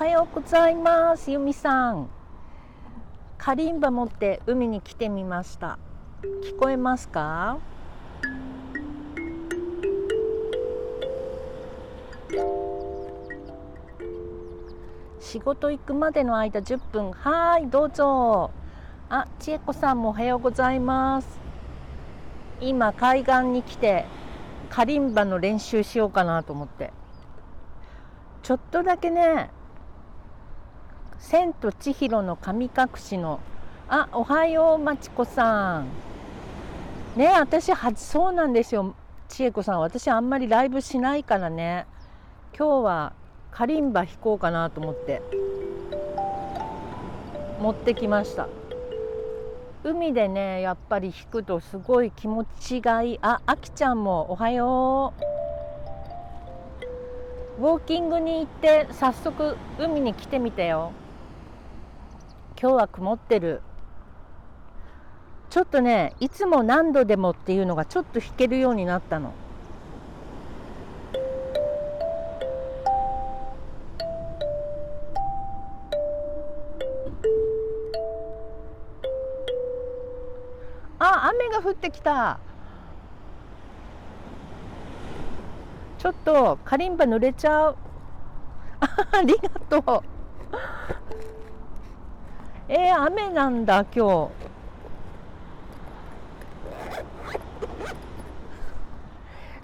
おはようございます。ゆみさん、カリンバ持って海に来てみました。聞こえますか？仕事行くまでの間10分。はい、どうぞ。あ、千恵子さんもおはようございます。今海岸に来てカリンバの練習しようかなと思って、ちょっとだけね、千と千尋の神隠しの、あ、おはようまちこさんね。私はそうなんですよ、千恵子さん、私あんまりライブしないからね、今日はカリンバ弾こうかなと思って持ってきました。海でね、やっぱり弾くとすごい気持ちがいい。あ、あきちゃんもおはよう。ウォーキングに行って早速海に来てみたよ。今日は曇ってる。ちょっとね、いつも何度でもっていうのがちょっと弾けるようになったの。あ、雨が降ってきた。ちょっとカリンバ濡れちゃう。ありがとう。雨なんだ今日。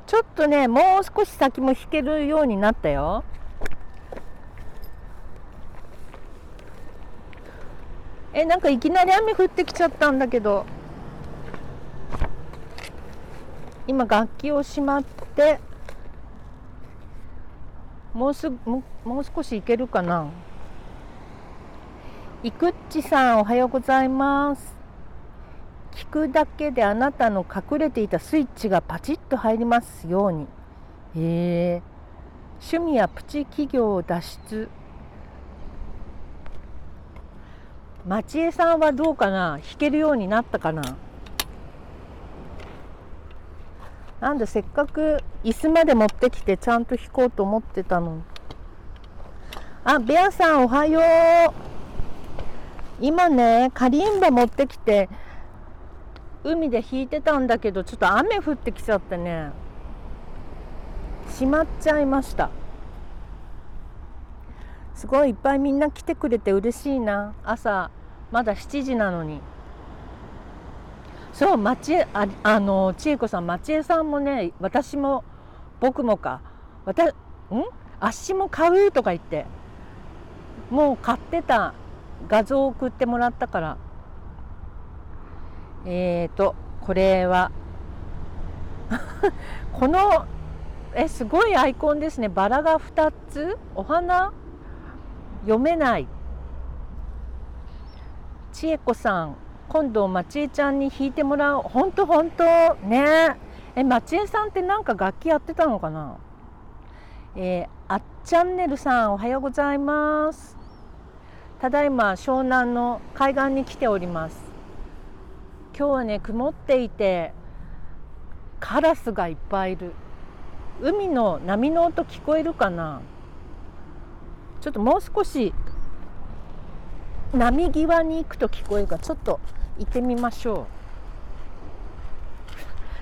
ちょっとね、もう少し先も弾けるようになったよ。なんかいきなり雨降ってきちゃったんだけど。今楽器をしまって。もう少し行けるかな。いくっちさん、おはようございます。聞くだけであなたの隠れていたスイッチがパチッと入りますように。趣味やプチ企業を脱出。まちえさんはどうかな、弾けるようになったかな。なんでせっかく椅子まで持ってきてちゃんと弾こうと思ってたの。あ、ベアさんおはよう。今ね、カリンバ持ってきて海で弾いてたんだけど、ちょっと雨降ってきちゃってね、しまっちゃいました。すごいいっぱいみんな来てくれて嬉しいな。朝まだ7時なのに。そう、千恵子さん、まちえさんもね、私も僕もか、あっしも買うとか言って、もう買ってた画像を送ってもらったから。これはこのすごいアイコンですね。バラが2つ、お花読めない。千恵子さん、今度まちえちゃんに弾いてもらおう。ほんとね。まちえさんってなんか楽器やってたのかな。あっちゃんねるさん、おはようございます。ただいま湘南の海岸に来ております。今日はね、曇っていてカラスがいっぱいいる。海の波の音聞こえるかな。ちょっともう少し波際に行くと聞こえるから、ちょっと行ってみましょ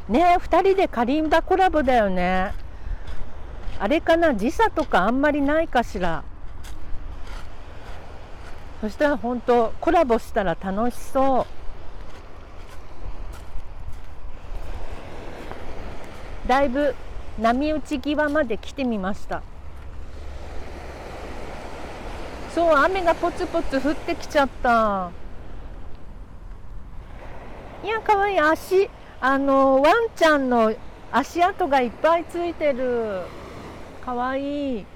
うね。2人でカリンバコラボだよね。あれかな、時差とかあんまりないかしら。そしたら本当コラボしたら楽しそう。だいぶ波打ち際まで来てみました。そう、雨がポツポツ降ってきちゃった。いや、かわいい。足、ワンちゃんの足跡がいっぱいついてる。かわいい。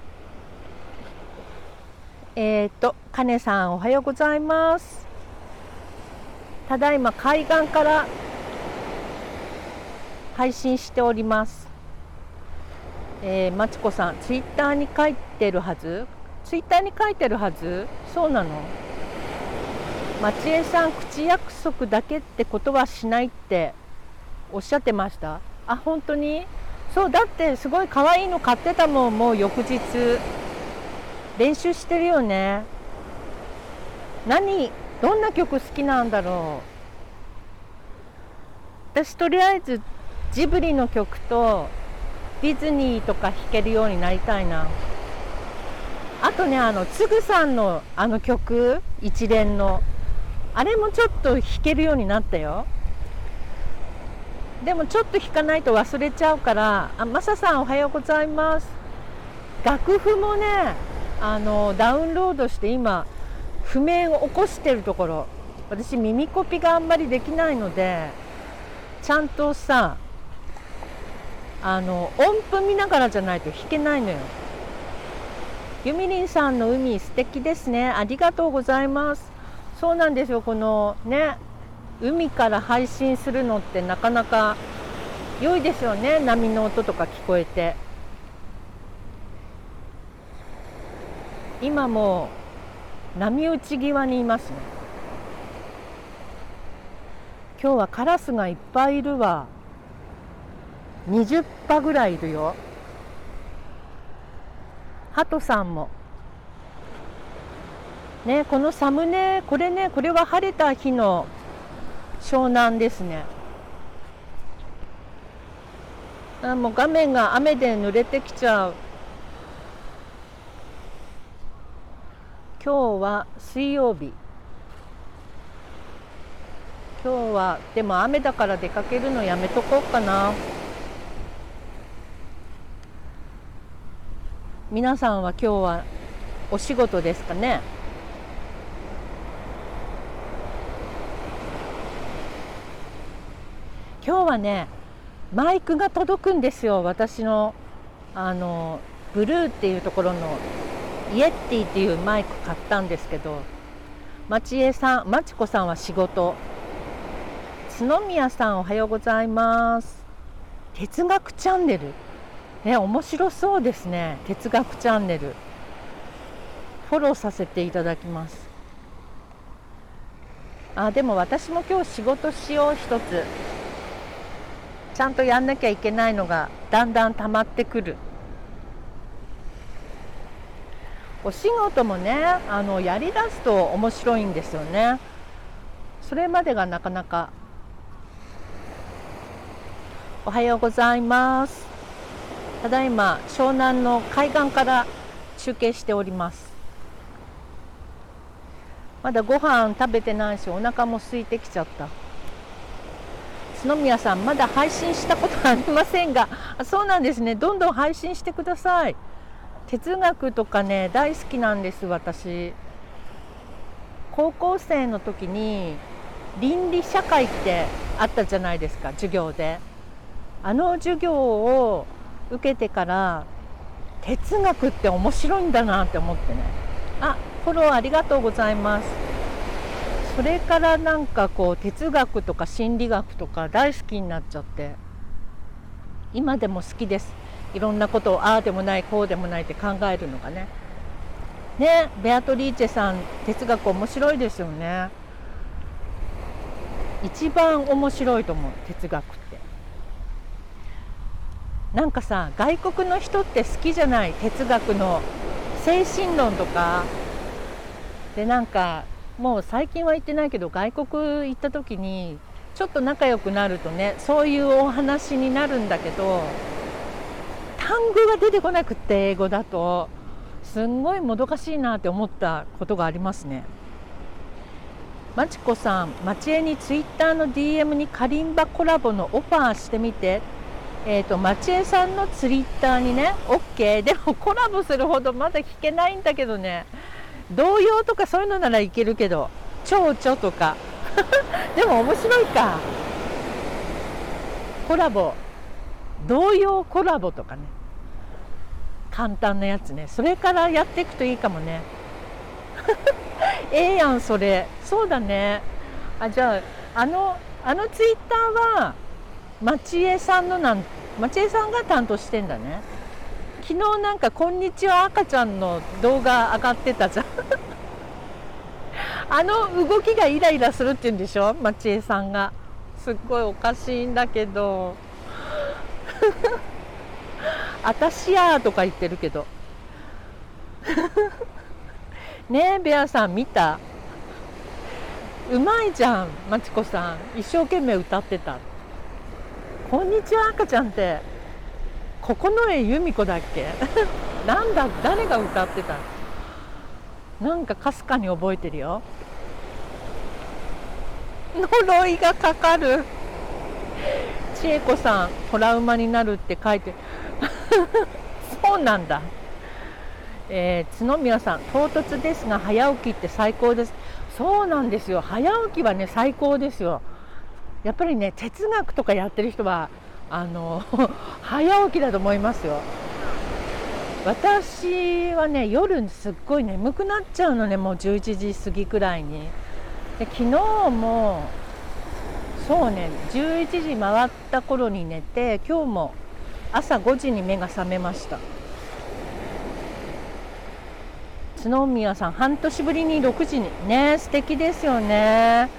かねさんおはようございます。ただいま海岸から配信しております。まちこさん、ツイッターに書いてるはず。ツイッターに書いてるはず。そうなの。まちえさん、口約束だけってことはしないっておっしゃってました。あ、本当に。そうだって、すごい可愛いの買ってたもん。もう翌日練習してるよね。どんな曲好きなんだろう。私とりあえずジブリの曲とディズニーとか弾けるようになりたいな。あとね、つぐさんの曲、一連のあれもちょっと弾けるようになったよ。でもちょっと弾かないと忘れちゃうから。マサさんおはようございます。楽譜もね、ダウンロードして今譜面を起こしてるところ。私耳コピがあんまりできないので、ちゃんとさ音符見ながらじゃないと弾けないのよ。ゆみりんさんの海素敵ですね。ありがとうございます。そうなんですよ。このね、海から配信するのってなかなか良いですよね。波の音とか聞こえて。今もう波打ち際にいますね。今日はカラスがいっぱいいるわ。20羽ぐらいいるよ。ハトさんもね、このサムネ、これね、これは晴れた日の湘南ですね。もう画面が雨で濡れてきちゃう。今日は水曜日。今日はでも雨だから出かけるのやめとこうかな。皆さんは今日はお仕事ですかね。今日はね、マイクが届くんですよ。私のブルーっていうところのイエッティっていうマイク買ったんですけど、まちこさんは仕事。角宮さんおはようございます。哲学チャンネルね、面白そうですね。哲学チャンネルフォローさせていただきます。でも私も今日仕事しよう。一つちゃんとやんなきゃいけないのがだんだん溜まってくる。お仕事もね、やりだすと面白いんですよね。それまでがなかなか。おはようございます。ただいま湘南の海岸から中継しております。まだご飯食べてないし、お腹も空いてきちゃった。角宮さん、まだ配信したことありませんが、そうなんですね。どんどん配信してください。哲学とかね、大好きなんです。私高校生の時に倫理社会ってあったじゃないですか、授業で。授業を受けてから哲学って面白いんだなって思ってね。フォローありがとうございます。それからなんかこう哲学とか心理学とか大好きになっちゃって、今でも好きです。いろんなことをでもないこうでもないって考えるのがね。ね、ベアトリーチェさん、哲学面白いですよね。一番面白いと思う、哲学って。なんかさ、外国の人って好きじゃない、哲学の精神論とかで。なんかもう最近は行ってないけど、外国行った時にちょっと仲良くなるとね、そういうお話になるんだけど、単語が出てこなくて、英語だとすんごいもどかしいなって思ったことがありますね。まちこさん、まちえにツイッターの DM にカリンバコラボのオファーしてみて。まちえさんのツイッターにね、 OK。 でもコラボするほどまだ聞けないんだけどね。童謡とかそういうのならいけるけど、蝶々とかでも面白いか。コラボ、童謡コラボとかね、簡単なやつね。それからやっていくといいかもねええやん、それ。そうだね。じゃああのツイッターはまちえさんが担当してんだね。昨日なんかこんにちは赤ちゃんの動画上がってたじゃん動きがイライラするって言うんでしょ、まちえさんが。すっごいおかしいんだけどあたしやーとか言ってるけどねえベアさん見た、うまいじゃんまちこさん、一生懸命歌ってた。こんにちは赤ちゃんってここの絵由美子だっけなんだ、誰が歌ってた、なんかかすかに覚えてるよ。呪いがかかる、千恵子さんトラウマになるって書いてそうなんだ。角宮さん唐突ですが早起きって最高です。そうなんですよ、早起きはね最高ですよ。やっぱりね哲学とかやってる人は早起きだと思いますよ。私はね夜すっごい眠くなっちゃうのね、もう11時過ぎくらいに。で昨日もそうね11時回った頃に寝て、今日も朝5時に目が覚めました。角宮さん半年ぶりに6時にね、素敵ですよね。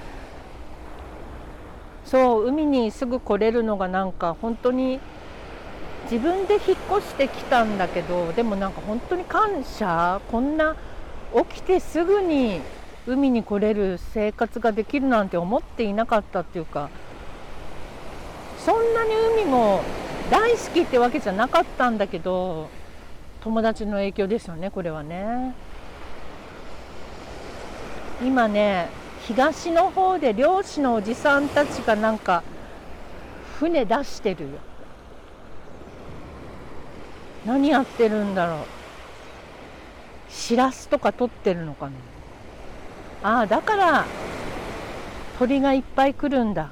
そう海にすぐ来れるのがなんか本当に、自分で引っ越してきたんだけど、でもなんか本当に感謝、こんな起きてすぐに海に来れる生活ができるなんて思っていなかったっていうか、そんなに海も大好きってわけじゃなかったんだけど、友達の影響ですよねこれはね。今ね東の方で漁師のおじさんたちがなんか船出してるよ。何やってるんだろう、シラスとか取ってるのかな。ああだから鳥がいっぱい来るんだ。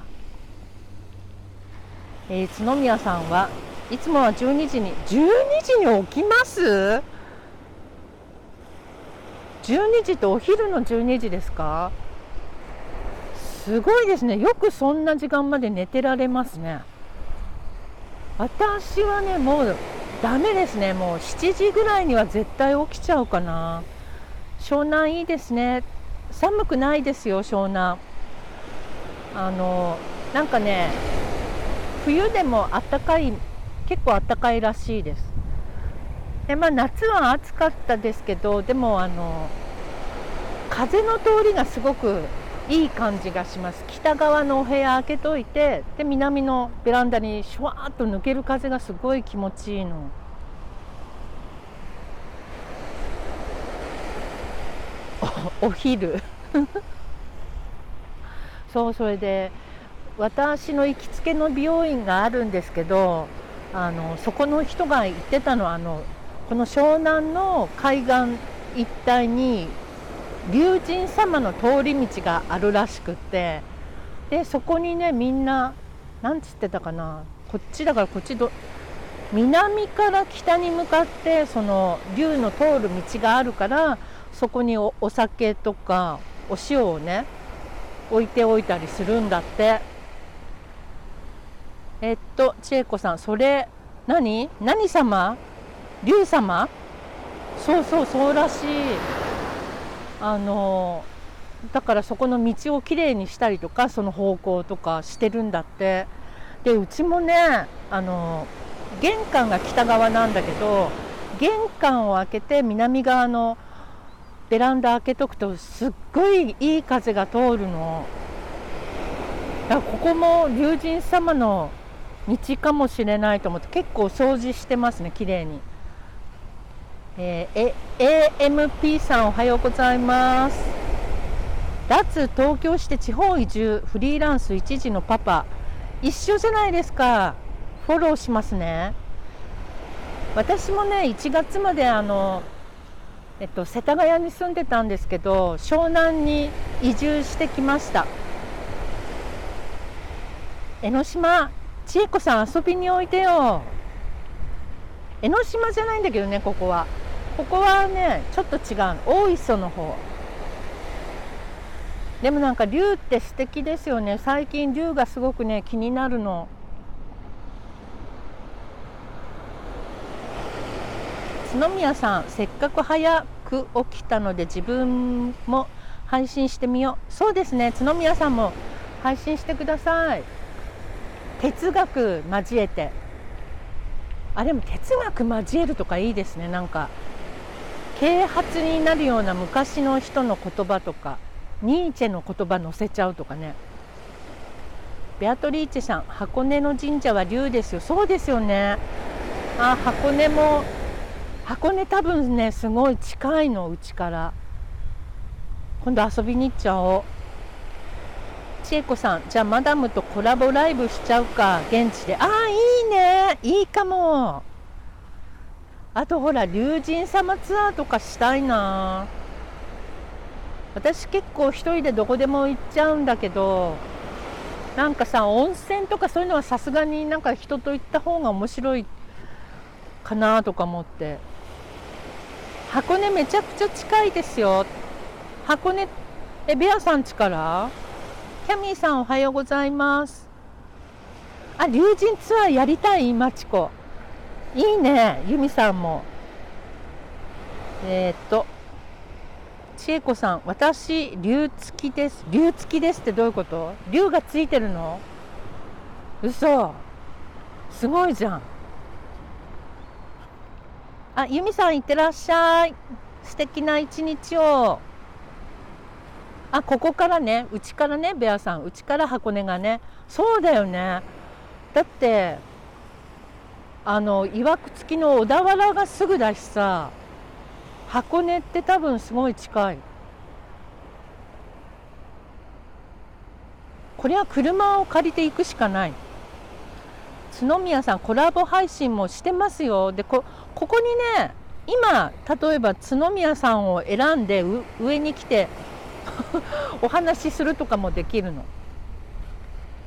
角宮さんはいつもは12時に起きます。12時ってお昼の12時ですか、すごいですね、よくそんな時間まで寝てられますね。私はねもうダメですね、もう7時ぐらいには絶対起きちゃうかな。湘南いいですね、寒くないですよ湘南。なんかね冬でもあったかい、結構あったかいらしいです。でまあ夏は暑かったですけど、でも風の通りがすごくいい感じがします。北側のお部屋開けといて、で南のベランダにシュワーッと抜ける風がすごい気持ちいいの。お昼そう、それで私の行きつけの美容院があるんですけど、そこの人が言ってたのはこの湘南の海岸一帯に龍神様の通り道があるらしくて、でそこにねみんななんつってたかな、こっちだからこっち南から北に向かってその龍の通る道があるから、そこに お酒とかお塩をね置いておいたりするんだって。千恵子さんそれ何様、龍様、そうそうそうらしい。だからそこの道をきれいにしたりとか、その方向とかしてるんだって。でうちもね玄関が北側なんだけど、玄関を開けて南側のベランダ開けとくとすっごいいい風が通るの。だからここも龍神様の道かもしれないと思って、結構掃除してますね、きれいに。AMP さんおはようございます。脱東京して地方移住、フリーランス一時のパパ、一緒じゃないですか。フォローしますね。私もね1月まで世田谷に住んでたんですけど、湘南に移住してきました。江ノ島、千恵子さん遊びにおいでよ。江ノ島じゃないんだけどね、ここはねちょっと違う、大磯の方。でもなんか龍って素敵ですよね。最近龍がすごくね気になるの。角宮さんせっかく早く起きたので自分も配信してみよう。そうですね、角宮さんも配信してください、哲学交えて。あでも哲学交えるとかいいですね、なんか啓発になるような昔の人の言葉とか、ニーチェの言葉載せちゃうとかね。ベアトリーチェさん、箱根の神社は龍ですよ。そうですよね。あ、箱根も、箱根多分ね、すごい近いの、うちから。今度遊びに行っちゃおう。千恵子さん、じゃあマダムとコラボライブしちゃうか、現地で。ああ、いいね、いいかも。あとほら、龍神様ツアーとかしたいな。私結構一人でどこでも行っちゃうんだけど、なんかさ、温泉とかそういうのはさすがになんか人と行った方が面白いかなとか思って。箱根めちゃくちゃ近いですよ。箱根、ベアさんちから。キャミーさん、おはようございます。あ、龍神ツアーやりたい、マチコ。いいね、ユミさんも。千恵子さん、私龍付きです。龍付きですってどういうこと？龍がついてるの？嘘、すごいじゃん。あ、ユミさん、いってらっしゃい。素敵な一日を。あ、ここからね、うちからね、ベアさん、うちから箱根がね。そうだよね。だっていわくつきの小田原がすぐだしさ、箱根って多分すごい近い。これは車を借りていくしかない。角宮さん、コラボ配信もしてますよ。で、ここにね、今例えば角宮さんを選んで上に来てお話しするとかもできるの。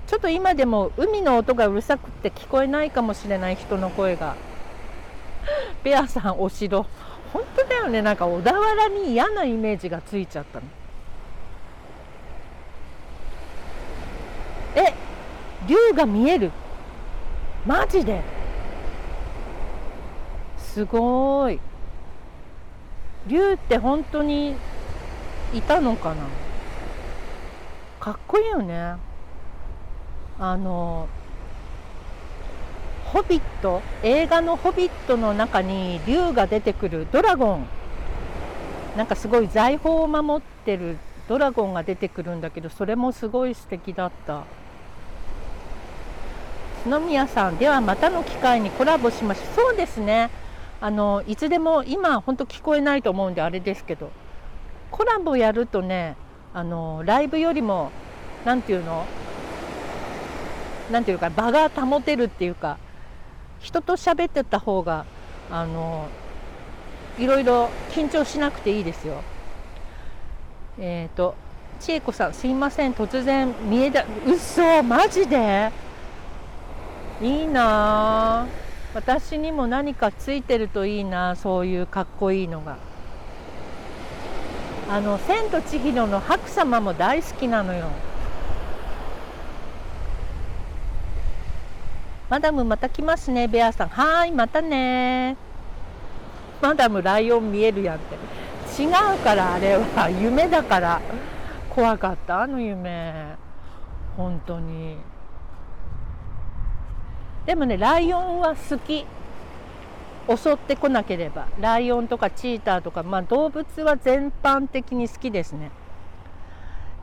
ちょっと今でも海の音がうるさくって聞こえないかもしれない、人の声が。ベアさん、お城。本当だよね、なんか小田原に嫌なイメージがついちゃったの。え、龍が見える？マジで？すごーい。龍って本当にいたのかな？かっこいいよね。ホビット、映画のホビットの中に竜が出てくる、ドラゴン、なんかすごい財宝を守ってるドラゴンが出てくるんだけど、それもすごい素敵だった。篠宮さん、ではまたの機会にコラボしましょう。そうですね、いつでも。今本当聞こえないと思うんであれですけど、コラボやるとね、ライブよりもなんていうか場が保てるっていうか、人と喋ってた方がいろいろ緊張しなくていいですよ。千恵子さん、すいません、突然見えだ、うそ、マジでいいな。私にも何かついてるといいな、そういうかっこいいのが。千と千尋の白様も大好きなのよ。マダムまた来ますね、ベアさん。はーい、またね。マダム、ライオン見えるやんって。違うから、あれは夢だから。怖かった、あの夢、本当に。でもね、ライオンは好き。襲ってこなければ。ライオンとかチーターとか、まあ動物は全般的に好きですね。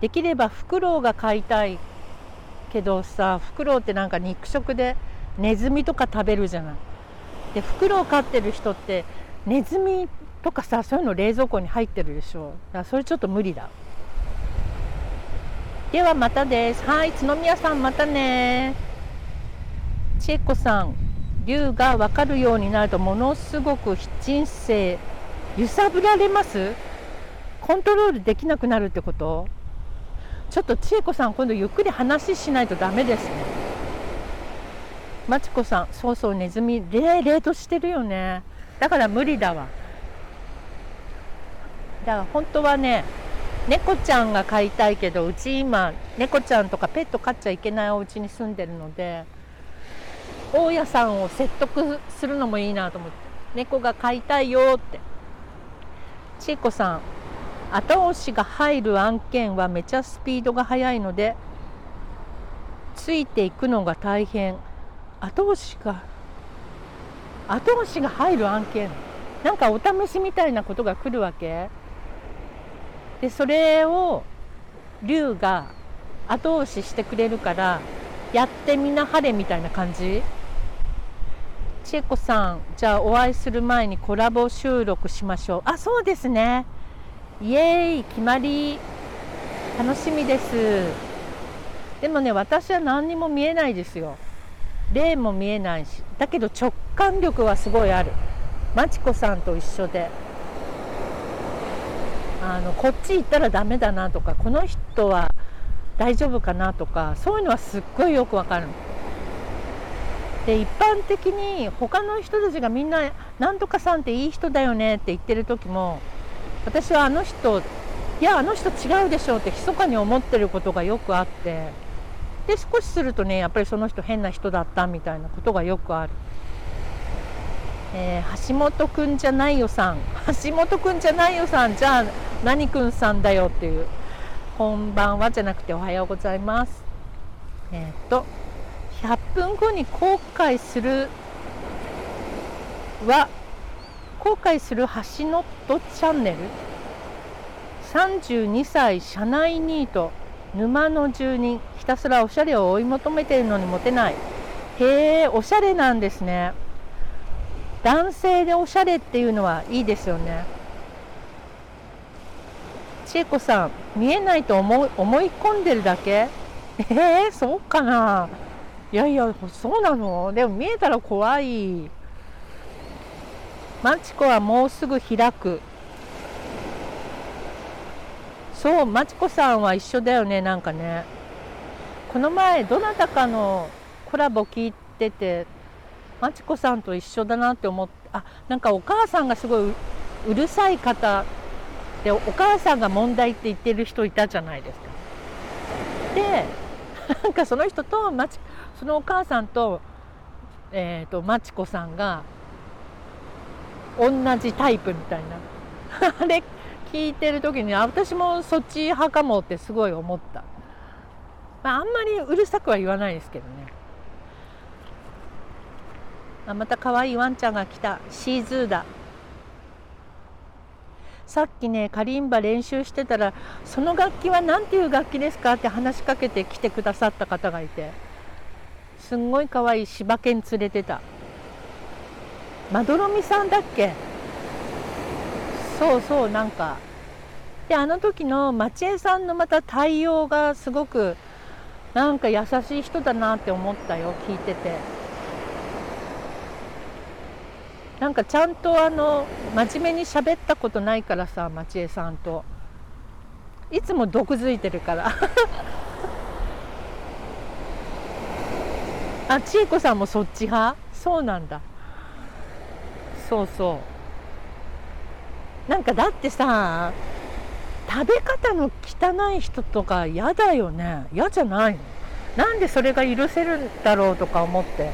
できればフクロウが飼いたいけどさ、フクロウってなんか肉食でネズミとか食べるじゃない。で、フクロウ飼ってる人ってネズミとかさ、そういうの冷蔵庫に入ってるでしょ。だからそれちょっと無理だ。ではまたです。はい、角宮さん、またね。千恵子さん、龍が分かるようになるとものすごく人生揺さぶられます。コントロールできなくなるってこと？ちょっと千恵子さん、今度ゆっくり話しないとダメですね。まちこさん、そうそう、ネズミ冷凍してるよね。だから無理だわ。だから本当はね、猫ちゃんが飼いたいけど、うち今猫ちゃんとかペット飼っちゃいけないお家に住んでるので、大家さんを説得するのもいいなと思って。猫が飼いたいよって。千恵子さん、後押しが入る案件はめちゃスピードが速いのでついていくのが大変。後押しが入る案件、なんかお試しみたいなことが来るわけで、それを龍が後押ししてくれるから、やってみなはれみたいな感じ。千恵子さん、じゃあお会いする前にコラボ収録しましょう。あ、そうですね。イエーイ、決まり。楽しみです。でもね、私は何にも見えないですよ。霊も見えないし、だけど直感力はすごいある。まちこさんと一緒で、こっち行ったらダメだなとか、この人は大丈夫かなとか、そういうのはすっごいよくわかる。で、一般的に他の人たちがみんななんとかさんっていい人だよねって言ってる時も、私はあの人、いやあの人違うでしょって密かに思ってることがよくあって、で少しするとね、やっぱりその人変な人だったみたいなことがよくある。橋本くんじゃないよさん、橋本くんじゃないよさん、じゃあ何くんさんだよっていう、こんばんはじゃなくておはようございます。100分後に後悔する橋のとチャンネル、32歳社内ニート、沼の住人、ひたすらおしゃれを追い求めているのにモテない。へえ、おしゃれなんですね。男性でおしゃれっていうのはいいですよね。千恵子さん、見えないと思い込んでるだけ。そうかな。いやいや、そうなの。でも見えたら怖い。まちこはもうすぐ開く。そう、まちこさんは一緒だよね、なんかね。この前どなたかのコラボ聞いてて、まちこさんと一緒だなって思って、あ、なんかお母さんがすごいうるさい方で、お母さんが問題って言ってる人いたじゃないですか。で、なんかその人とそのお母さんと、まちこさんが同じタイプみたいなあれ聞いてる時に、私もそっち派かもってすごい思った。あんまりうるさくは言わないですけどね。あ、また可愛いワンちゃんが来た。シーズーだ。さっきね、カリンバ練習してたら、その楽器は何ていう楽器ですかって話しかけてきてくださった方がいて、すんごい可愛い柴犬連れてた。まどろみさんだっけ。そうそう、なんかで、あの時の町江さんのまた対応がすごくなんか優しい人だなって思ったよ、聞いてて。なんかちゃんと真面目に喋ったことないからさ、町江さんといつも毒づいてるからあ、千恵子さんもそっち派。そうなんだ。そうそう、なんかだってさ、食べ方の汚い人とか嫌だよね。嫌じゃないの、なんでそれが許せるんだろうとか思って。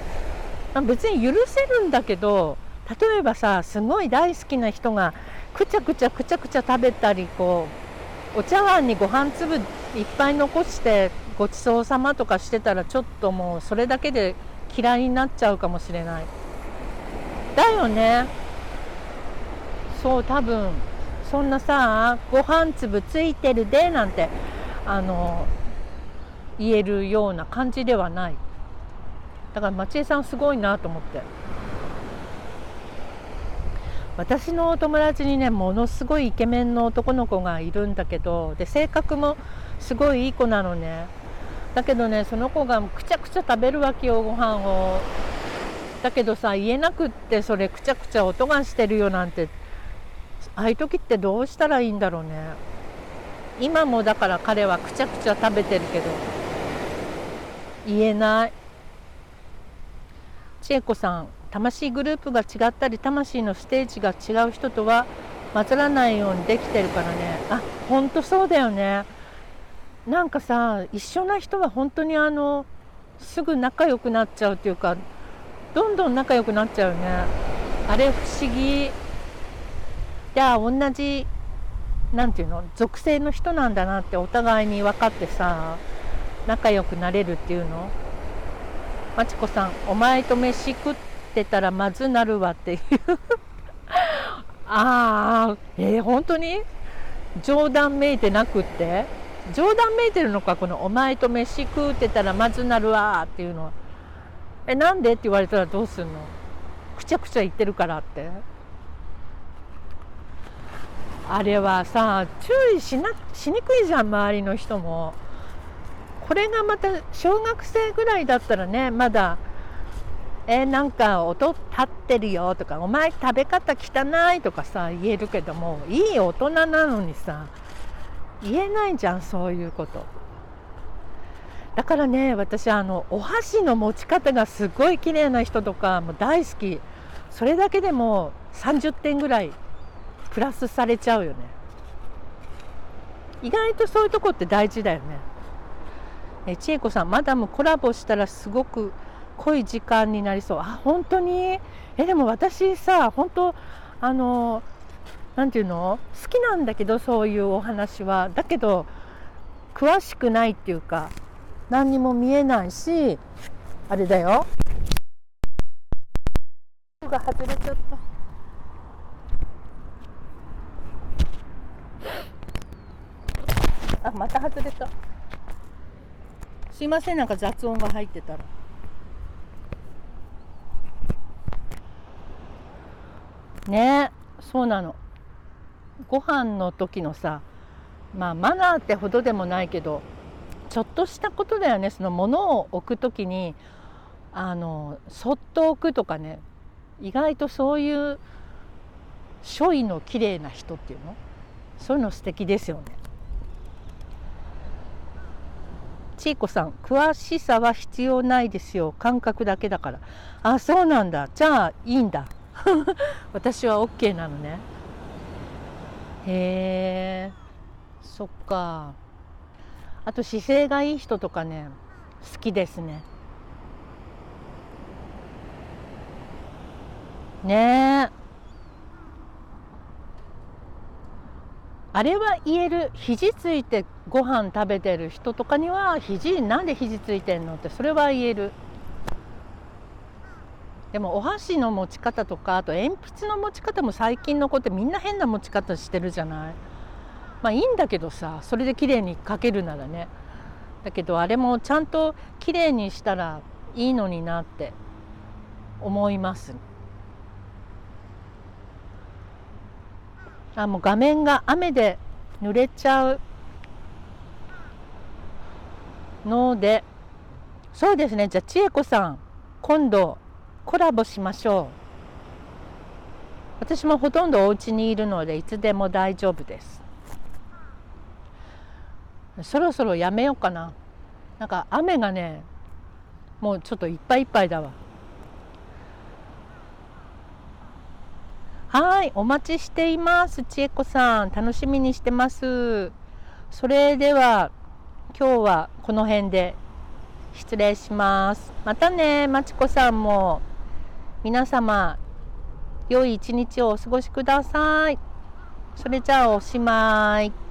別に許せるんだけど、例えばさ、すごい大好きな人がくちゃくちゃくちゃくちゃ食べたり、こうお茶碗にご飯粒いっぱい残してごちそうさまとかしてたら、ちょっともうそれだけで嫌いになっちゃうかもしれない。だよね。そう、多分そんなさ、ご飯粒ついてるでなんて言えるような感じではない。だから町江さんすごいなと思って。私のお友達にね、ものすごいイケメンの男の子がいるんだけど、で性格もすごいいい子なのね。だけどね、その子がくちゃくちゃ食べるわけよ、ご飯を。だけどさ、言えなくって、それくちゃくちゃ音がしてるよなんて、ああいう時ってどうしたらいいんだろうね。今もだから彼はくちゃくちゃ食べてるけど言えない。千恵子さん、魂グループが違ったり、魂のステージが違う人とは混ざらないようにできてるからね。あ、ほんとそうだよね。なんかさ、一緒な人は本当にすぐ仲良くなっちゃうっていうか、どんどん仲良くなっちゃうよね。あれ不思議。じゃあ同じなんていうの、属性の人なんだなってお互いに分かってさ、仲良くなれるっていうの。まちこさん、お前と飯食ってたらまずなるわっていうああ、本当に冗談めいてなくって、冗談めいてるのか、このお前と飯食うてたらまずなるわっていうのは。なんでって言われたらどうすんの、くちゃくちゃ言ってるからって。あれはさ、注意しにくいじゃん、周りの人も。これがまた小学生ぐらいだったらね、まだなんか音立ってるよとか、お前食べ方汚いとかさ言えるけども、いい大人なのにさ言えないじゃん、そういうこと。だからね、私お箸の持ち方がすごい綺麗な人とかも大好き。それだけでも30点ぐらいプラスされちゃうよね。意外とそういうとこって大事だよね。千恵子さん、マダムコラボしたらすごく濃い時間になりそう。あ、本当に。でも私さ、本当なんていうの、好きなんだけど、そういうお話は。だけど詳しくないっていうか、何にも見えないし、あれだよ。が外れちゃった。あ、また外れた。すいません、なんか雑音が入ってたら。ね、そうなの。ご飯の時のさ、まあマナーってほどでもないけど、ちょっとしたことだよね。その物を置く時にそっと置くとかね。意外とそういう書位の綺麗な人っていうの、そういうの素敵ですよね。ちいこさん、詳しさは必要ないですよ、感覚だけだから。あ、そうなんだ。じゃあいいんだ。私は OK なのね。へえ、そっか。あと姿勢がいい人とかね、好きですね。ねえ、あれは言える。肘ついてご飯食べてる人とかには、肘なんで肘ついてんのって、それは言える。でもお箸の持ち方とか、あと鉛筆の持ち方も、最近の子ってみんな変な持ち方してるじゃない。まあいいんだけどさ、それで綺麗に書けるならね。だけどあれもちゃんと綺麗にしたらいいのになって思います。あ、もう画面が雨で濡れちゃうので、そうですね。じゃあ千恵子さん、今度コラボしましょう。私もほとんどお家にいるので、いつでも大丈夫です。そろそろやめようかな。なんか雨がね、もうちょっといっぱいいっぱいだわ。はい、お待ちしています。千恵子さん、楽しみにしてます。それでは今日はこの辺で失礼します。またね。まちこさんも皆様、良い一日をお過ごしください。それじゃあおしまい。